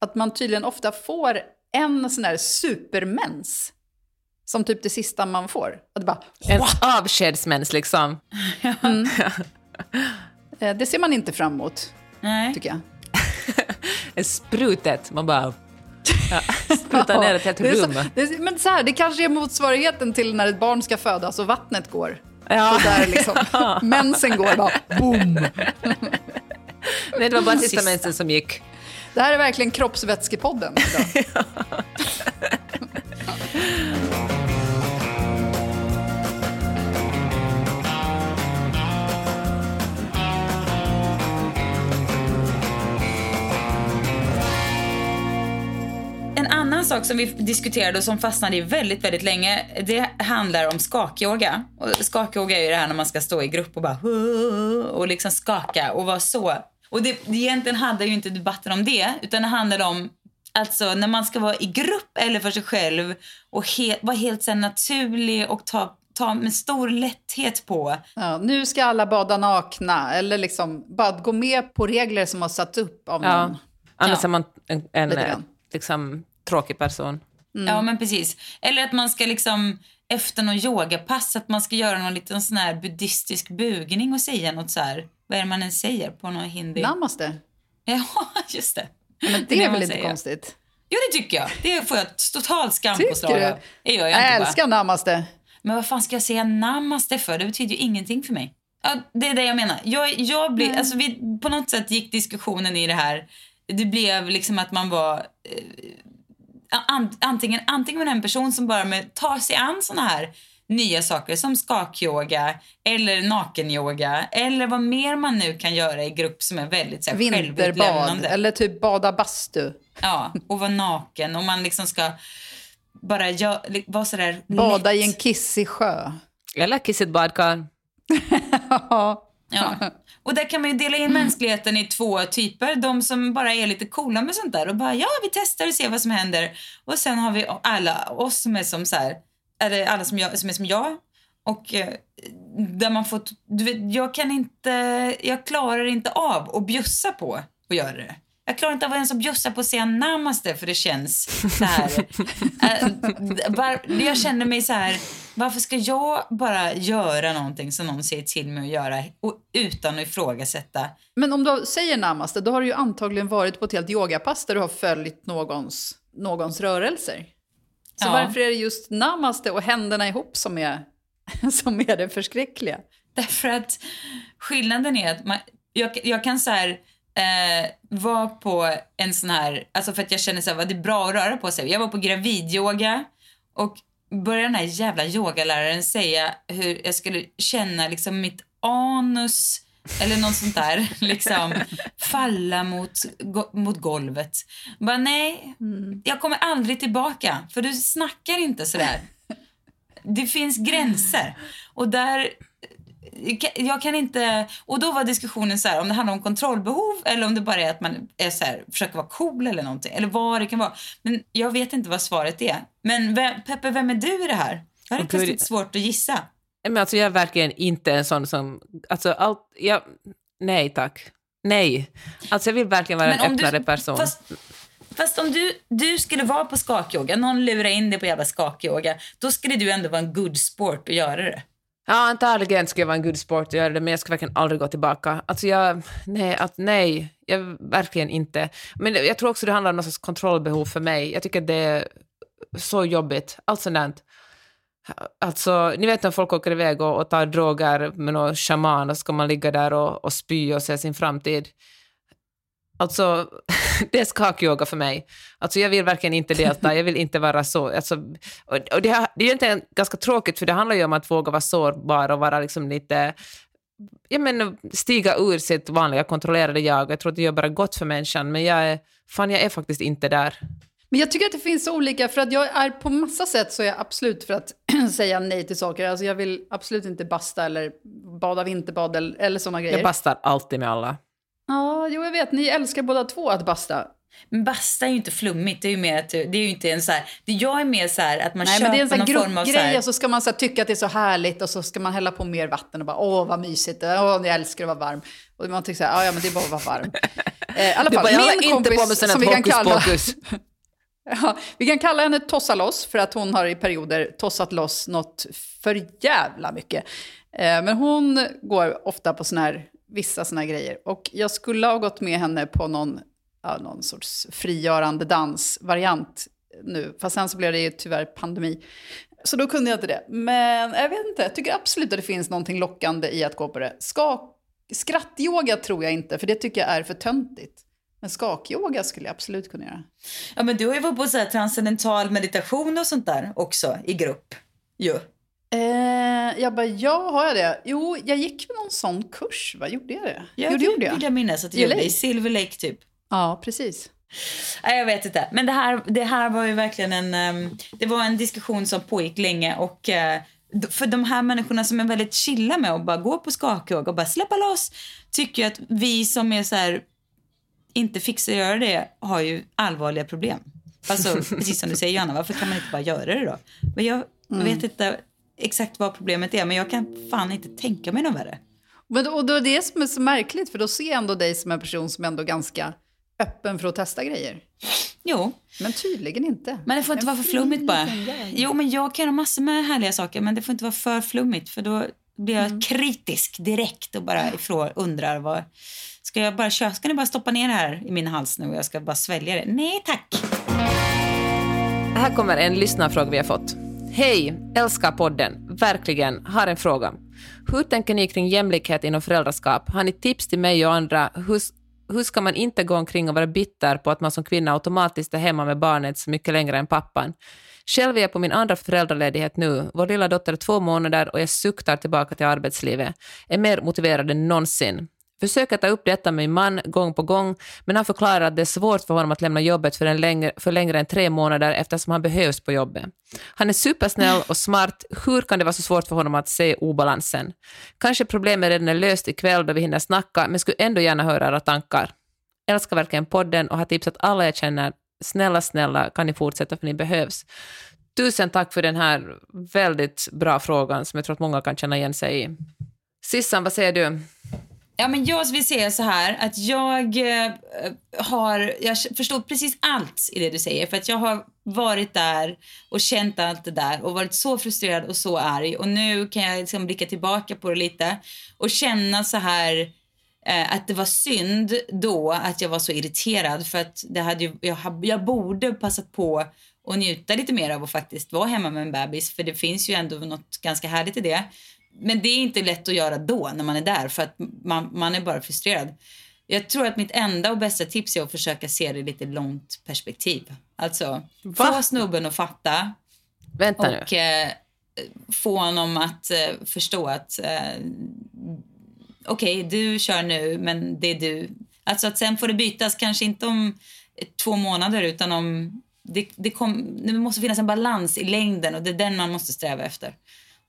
Att man tydligen ofta får en sån här supermens som typ det sista man får. Att bara, en avskedsmens liksom. Det ser man inte fram emot, tycker jag. Sprutet, man bara... Spruta ner ett helt rum. Men så här, det kanske är motsvarigheten till när ett barn ska födas och vattnet går. Ja. Så där liksom. Mensen går bara boom. Nej, det var bara sista mensen som gick. Det här är verkligen kroppsvätskepodden idag. Ja. En annan sak som vi diskuterade och som fastnade i väldigt, väldigt länge, det handlar om skakyoga. Och skakyoga är ju det här när man ska stå i grupp och bara och liksom skaka och vara så. Och det egentligen hade ju inte debatten om det, utan det handlade om alltså när man ska vara i grupp eller för sig själv och vara helt så naturlig och ta med stor lätthet på. Ja, nu ska alla bada nakna eller liksom bara gå med på regler som har satt upp av någon. Ja, annars är man en liksom tråkig person. Ja, men precis. Eller att man ska liksom efter någon yogapass att man ska göra någon liten sån här buddhistisk bugning och säga något så här. Vad är det man än säger på någon hindi? Namaste. Ja, just det. Men det är väl inte konstigt? Jo, det tycker jag. Det får jag totalt skam på slag av. Jag älskar bara namaste. Men vad fan ska jag säga namaste för? Det betyder ju ingenting för mig. Ja, det är det jag menar. Jag blir, alltså vi, på något sätt gick diskussionen i det här. Det blev liksom att man var antingen en person som bara tar sig an såna här nya saker som skakyoga eller nakenyoga eller vad mer man nu kan göra i grupp som är väldigt så här, vinterbad eller typ bada bastu. Ja, och vara naken och man liksom ska bara vara så där bada lätt i en kissig sjö. Eller kissigt badkar. Ja. Och där kan man ju dela in mänskligheten i två typer. De som bara är lite coola med sånt där och bara, ja, vi testar och ser vad som händer. Och sen har vi alla oss som är som så här, eller alla som är som jag. Och där man får, du vet, jag klarar inte av att bjussa på och göra det. Jag klarar inte av att ens bjussa på att säga namaste, för det känns så här. Jag känner mig så här, varför ska jag bara göra någonting som någon säger till mig att göra och utan att ifrågasätta? Men om du säger namaste, då har du ju antagligen varit på ett helt yogapass där du har följt någons rörelser. Så ja. Varför är det just namaste och händerna ihop som är det förskräckliga? Därför att skillnaden är att jag kan så här var på en sån här, alltså för att jag känner så här, vad det är bra att röra på sig. Jag var på gravidyoga och började den här jävla yogaläraren säga hur jag skulle känna liksom mitt anus eller något sånt där liksom falla mot golvet. Bara nej, jag kommer aldrig tillbaka för du snackar inte så där. Det finns gränser och där jag kan inte. Och då var diskussionen så här, om det handlar om kontrollbehov eller om det bara är att man är så här, försöker vara cool eller någonting, eller vad det kan vara. Men jag vet inte vad svaret är. Men Peppe, vem är du i det här? Det är plötsligt svårt att gissa. Men alltså jag är verkligen inte en sån som alltså allt, jag, nej tack. Nej, alltså jag vill verkligen vara en öppnare person. Fast om du skulle vara på skakyoga, någon lurar in dig på jävla skakyoga, då skulle du ändå vara en good sport och göra det. Ja, antagligen skulle jag vara en god sport och göra det, men jag skulle verkligen aldrig gå tillbaka. Alltså jag verkligen inte. Men jag tror också det handlar om någon sorts kontrollbehov för mig. Jag tycker det är så jobbigt, allt sådant. Alltså, ni vet när folk åker iväg och tar droger med någon shaman och ska man ligga där och spy och se sin framtid. Alltså, det är skakyoga för mig. Alltså, jag vill verkligen inte delta. Jag vill inte vara så. Alltså, och det är ju inte ganska tråkigt, för det handlar ju om att våga vara sårbar och vara liksom lite, jag menar, stiga ur sitt vanliga kontrollerade jag. Jag tror att det gör bara gott för människan, men jag är faktiskt inte där. Men jag tycker att det finns olika, för att jag är på massa sätt så är jag absolut för att säga nej till saker. Alltså jag vill absolut inte basta eller bada vinterbad eller sådana grejer. Jag bastar alltid med alla. Ja, jo jag vet, ni älskar båda två att basta. Men basta är ju inte flummigt, det är ju mer att det är ju inte en så här, det jag är mer så här att man köper någon form av så här. Nej, men det är en sån gruppgrej, så ska man så här, tycka att det är så härligt och så ska man hälla på mer vatten och bara åh vad mysigt, åh jag älskar att vara varm. Och man tycker så här, ja men det är bara att vara varm. I alla fall min kompis som vi kan kalla vi kan kalla henne tossa loss, för att hon har i perioder tossat loss något för jävla mycket. Men hon går ofta på sån här vissa såna grejer. Och jag skulle ha gått med henne på någon sorts frigörande dansvariant nu. Fast sen så blev det ju tyvärr pandemi. Så då kunde jag inte det. Men jag vet inte, jag tycker absolut att det finns någonting lockande i att gå på det. Skrattyoga tror jag inte, för det tycker jag är för töntigt. Men skakyoga skulle jag absolut kunna göra. Ja, men du har ju varit på så här transcendental meditation och sånt där också i grupp. Jo. Har jag det? Jo, jag gick någon sån kurs. Vad gjorde jag det? Jag vill minnas att jag gjorde det i Silver Lake typ. Ja, precis. Jag vet inte. Men det här var ju verkligen det var en diskussion som pågick länge och för de här människorna som är väldigt chilla med och bara gå på skakyoga och bara släppa loss, tycker jag att vi som är så här inte fixar att göra det har ju allvarliga problem. Alltså, precis som du säger Johanna, varför kan man inte bara göra det då? Men jag vet inte exakt vad problemet är, men jag kan fan inte tänka mig något värre. Och då är det som är så märkligt, för då ser jag ändå dig som en person som är ändå ganska öppen för att testa grejer. Jo. Men tydligen inte. Men det får inte vara för flummigt bara. Jo, men jag kan ha massor med härliga saker, men det får inte vara för flummigt, för då blir jag kritisk direkt och bara undrar vad. Ska ni bara stoppa ner det här i min hals nu och jag ska bara svälja det? Nej, tack! Här kommer en lyssnarfråga vi har fått. Hej, älskar podden. Verkligen, har en fråga. Hur tänker ni kring jämlikhet inom föräldraskap? Har ni tips till mig och andra? Hur ska man inte gå omkring och vara bitter på att man som kvinna automatiskt är hemma med barnet så mycket längre än pappan? Själv är jag på min andra föräldraledighet nu. Vår lilla dotter är 2 månader och jag suktar tillbaka till arbetslivet. Är mer motiverad än någonsin. Försöker ta upp detta med min man gång på gång, men han förklarar att det är svårt för honom att lämna jobbet för längre än 3 månader eftersom han behövs på jobbet. Han är supersnäll och smart. Hur kan det vara så svårt för honom att se obalansen? Kanske problemet redan är löst ikväll då vi hinner snacka, men skulle ändå gärna höra era tankar. Älskar verkligen podden och har tipsat alla jag känner. Snälla kan ni fortsätta för ni behövs. Tusen tack för den här väldigt bra frågan som jag tror att många kan känna igen sig i. Sissan, vad säger du? Ja, men jag vill säga så här att jag förstår precis allt i det du säger, för att jag har varit där och känt allt det där och varit så frustrerad och så arg, och nu kan jag liksom blicka tillbaka på det lite och känna så här att det var synd då att jag var så irriterad, för att det hade ju, jag borde passat på och njuta lite mer av att faktiskt vara hemma med en bebis, för det finns ju ändå något ganska härligt i det. Men det är inte lätt att göra då när man är där, för att man är bara frustrerad. Jag tror att mitt enda och bästa tips är att försöka se det i lite långt perspektiv. Alltså, få snubben att fatta. Vänta nu. Och få honom att förstå att okej, du kör nu, men det är du. Alltså att sen får det bytas, kanske inte om 2 månader utan om... Det måste finnas en balans i längden, och det är den man måste sträva efter.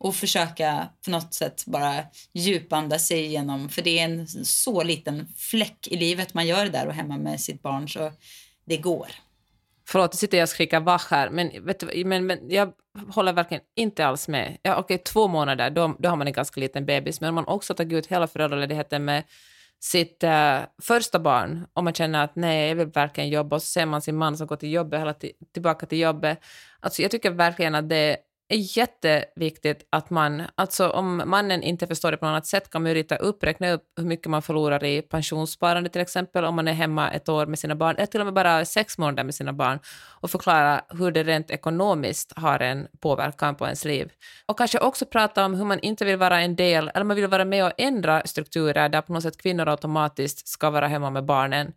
Och försöka på något sätt bara djupanda sig igenom. För det är en så liten fläck i livet man gör där och hemma med sitt barn, så det går. Förlåt, sitter jag och skriker vach här. Men, vet du, men jag håller verkligen inte alls med. Ja, okej, 2 månader, då har man en ganska liten bebis. Men om man också tagit ut hela föräldraledigheten med sitt första barn, om man känner att nej, jag vill verkligen jobba, och så ser man sin man som går till jobbet, hela tillbaka till jobbet. Alltså jag tycker verkligen att det är jätteviktigt att man, alltså om mannen inte förstår det på något annat sätt, kan man ju räkna upp hur mycket man förlorar i pensionssparande till exempel om man är hemma ett år med sina barn, eller till och med bara 6 månader med sina barn, och förklara hur det rent ekonomiskt har en påverkan på ens liv. Och kanske också prata om hur man inte vill vara en del, eller man vill vara med och ändra strukturer där på något sätt kvinnor automatiskt ska vara hemma med barnen.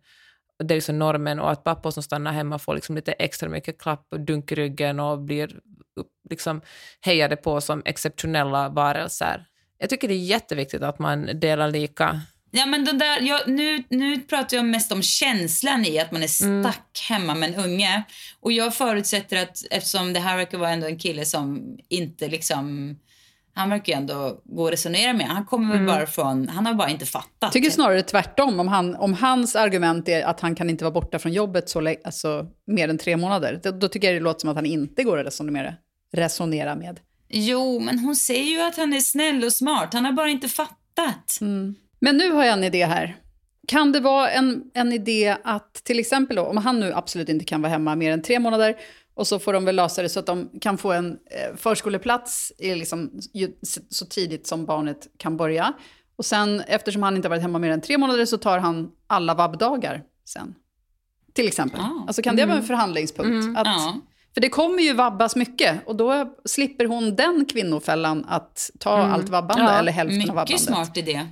Det är liksom normen, och att pappor som stannar hemma får liksom lite extra mycket klapp och dunk i ryggen och blir liksom hejade på som exceptionella varelser. Jag tycker det är jätteviktigt att man delar lika. Ja, men den där, nu pratar jag mest om känslan i att man är stack hemma med en unge, och jag förutsätter att eftersom det här verkar vara ändå en kille som inte liksom... Han verkar ju ändå gå och resonera med. Han kommer väl bara från... Han har bara inte fattat. Tycker snarare tvärtom. Om hans argument är att han kan inte vara borta från jobbet så alltså, mer än 3 månader. Då tycker jag det låter som att han inte går att resonera med. Jo, men hon säger ju att han är snäll och smart. Han har bara inte fattat. Mm. Men nu har jag en idé här. Kan det vara en idé att till exempel då, om han nu absolut inte kan vara hemma mer än 3 månader... Och så får de väl lösa det så att de kan få en förskoleplats liksom, så tidigt som barnet kan börja. Och sen, eftersom han inte har varit hemma mer än 3 månader, så tar han alla vabbdagar sen. Till exempel. Oh. Alltså kan det vara en förhandlingspunkt? Mm. För det kommer ju vabbas mycket. Och då slipper hon den kvinnofällan att ta allt vabbande eller hälften av vabbandet. Mycket smart idé.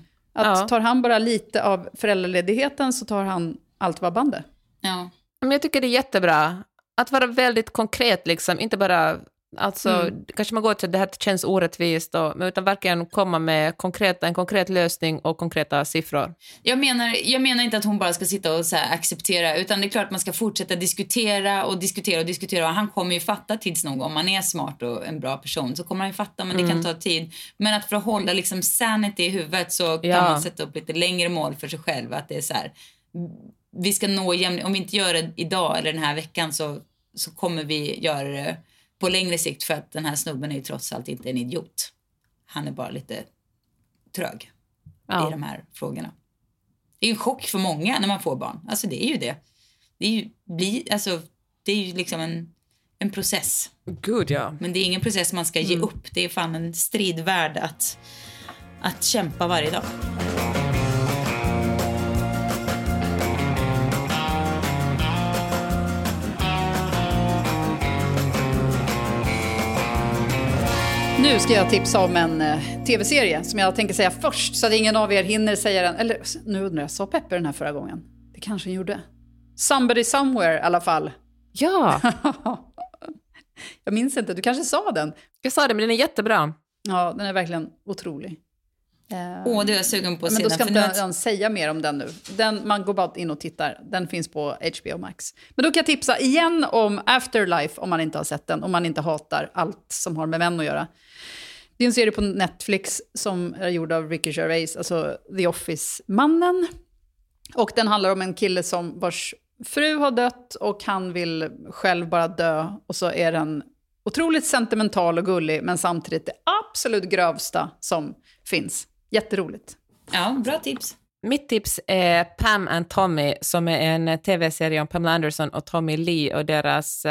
Tar han bara lite av föräldraledigheten så tar han allt vabbande. Ja. Men jag tycker det är jättebra. Att vara väldigt konkret, liksom, inte bara, alltså, kanske man går till det här känns orättvist, utan verkligen komma med en konkret lösning och konkreta siffror. Jag menar inte att hon bara ska sitta och så här acceptera, utan det är klart att man ska fortsätta diskutera. Han kommer ju fatta tids nog, om man är smart och en bra person så kommer han ju fatta, men det kan ta tid. Men att för att hålla liksom sanity i huvudet så kan man sätta upp lite längre mål för sig själv, att det är så här... Vi ska nå jämn, om vi inte gör det idag eller den här veckan så kommer vi göra det på längre sikt, för att den här snubben är ju trots allt inte en idiot. Han är bara lite trög i de här frågorna. Det är ju en chock för många när man får barn. Alltså det är ju det. Det är ju liksom en process. Gud, ja. Men det är ingen process man ska ge upp. Det är fan en stridvärd att kämpa varje dag. Nu ska jag tipsa om en tv-serie som jag tänker säga först, så att ingen av er hinner säga den. Eller nu undrar jag, sa Peppe den här förra gången? Det kanske hon gjorde. Somebody Somewhere i alla fall. Ja! Jag minns inte, du kanske sa den. Jag sa det, men den är jättebra. Ja, den är verkligen otrolig. Det är jag sugen på. Men då ska inte jag säga mer om den nu. Den, man går bara in och tittar. Den finns på HBO Max. Men då kan jag tipsa igen om Afterlife om man inte har sett den. Om man inte hatar allt som har med vän att göra. Det är en serie på Netflix som är gjord av Ricky Gervais. Alltså The Office-mannen. Och den handlar om en kille som vars fru har dött och han vill själv bara dö. Och så är den otroligt sentimental och gullig men samtidigt det absolut grövsta som finns. Jätteroligt. Ja, bra tips. Mitt tips är Pam and Tommy som är en tv-serie om Pamela Anderson och Tommy Lee och deras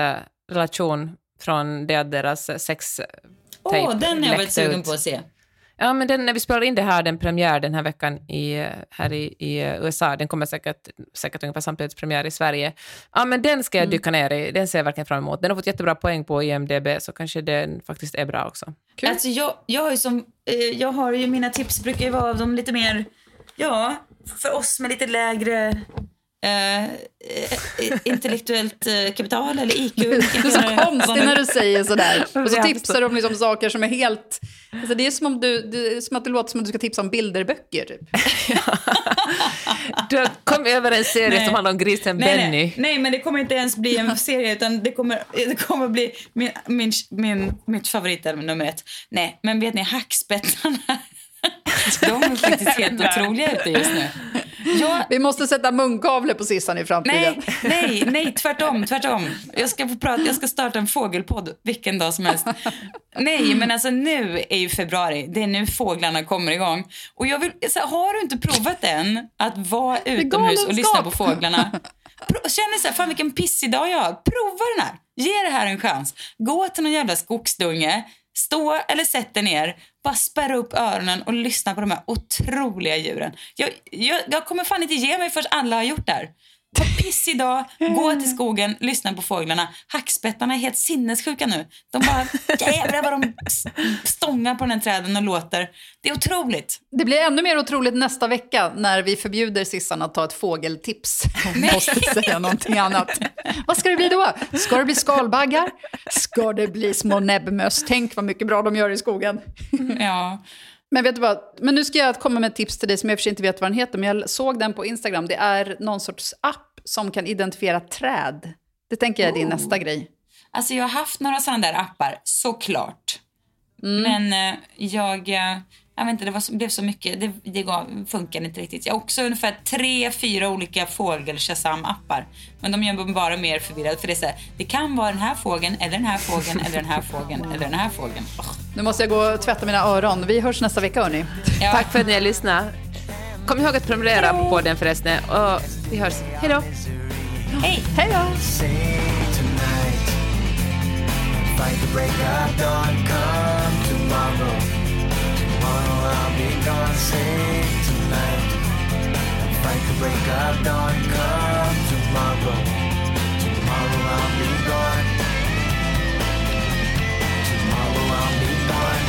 relation från det deras sextape den är jag väldigt sugen på att se. Ja, men den, när vi spelar in det här, den premiär den här veckan här i USA. Den kommer säkert ungefär samtidigt premiär i Sverige. Ja, men den ska jag dyka ner i. Den ser jag verkligen fram emot. Den har fått jättebra poäng på IMDb, så kanske den faktiskt är bra också. Cool. Alltså jag har ju mina tips brukar ju vara av dem lite mer, ja, för oss med lite lägre... intellektuellt kapital eller IQ. Det är så konstigt när du säger sådär. Och så tipsar du om liksom saker som är helt alltså det är som om det låter som att du ska tipsa om bilderböcker typ. Du kom över en serie som handlar om grisen Benny. Nej, men det kommer inte ens bli en serie utan det kommer bli mitt favorit nummer 1. Nej, men vet ni hackspettarna? De är faktiskt helt otroliga ute just nu. Vi måste sätta munkavle på Sissan i framtiden. Nej, tvärtom. Jag ska starta en fågelpodd vilken dag som helst. Nej, men alltså nu är ju februari. Det är nu fåglarna kommer igång. Och jag vill, har du inte provat än att vara utomhus och lyssna på fåglarna? Känner så här, fan vilken pissig dag jag har. Prova den här, ge det här en chans. Gå till någon jävla skogsdunge. Stå eller sätt dig ner. Bara spärra upp öronen och lyssna på de här otroliga djuren. Jag kommer fan inte ge mig förrän alla har gjort det här. Ta piss idag, gå till skogen, lyssna på fåglarna. Hackspettarna är helt sinnessjuka nu. De bara jävlar vad de stångar på den här träden och låter. Det är otroligt. Det blir ännu mer otroligt nästa vecka när vi förbjuder Sissan att ta ett fågeltips. Hon måste säga någonting annat. Vad ska det bli då? Ska det bli skalbaggar? Ska det bli små näbbmöss? Tänk vad mycket bra de gör i skogen. Ja. Men vet du vad, men nu ska jag komma med ett tips till dig som jag för sig inte vet vad den heter, men jag såg den på Instagram. Det är någon sorts app som kan identifiera träd. Det tänker jag är din nästa grej. Alltså jag har haft några sådana där appar, såklart. Men jag vet inte, det blev så mycket, det funkar inte riktigt. Jag har också ungefär 3-4 olika fågel-Shazam-appar. Men de gör bara mer förvirrad för det är så här, det kan vara den här fågeln, eller den här fågeln, eller den här fågeln, eller den här fågeln. Oh. Nu måste jag gå och tvätta mina öron. Vi hörs nästa vecka, hörni. Ja. Tack för att ni lyssnade. Kom ihåg att prenumerera på podden förresten. Och vi hörs. Hej då! Hej! Hej då! I'll be gone, save tonight. Fight the break of dawn, come tomorrow. Tomorrow I'll be gone. Tomorrow I'll be gone.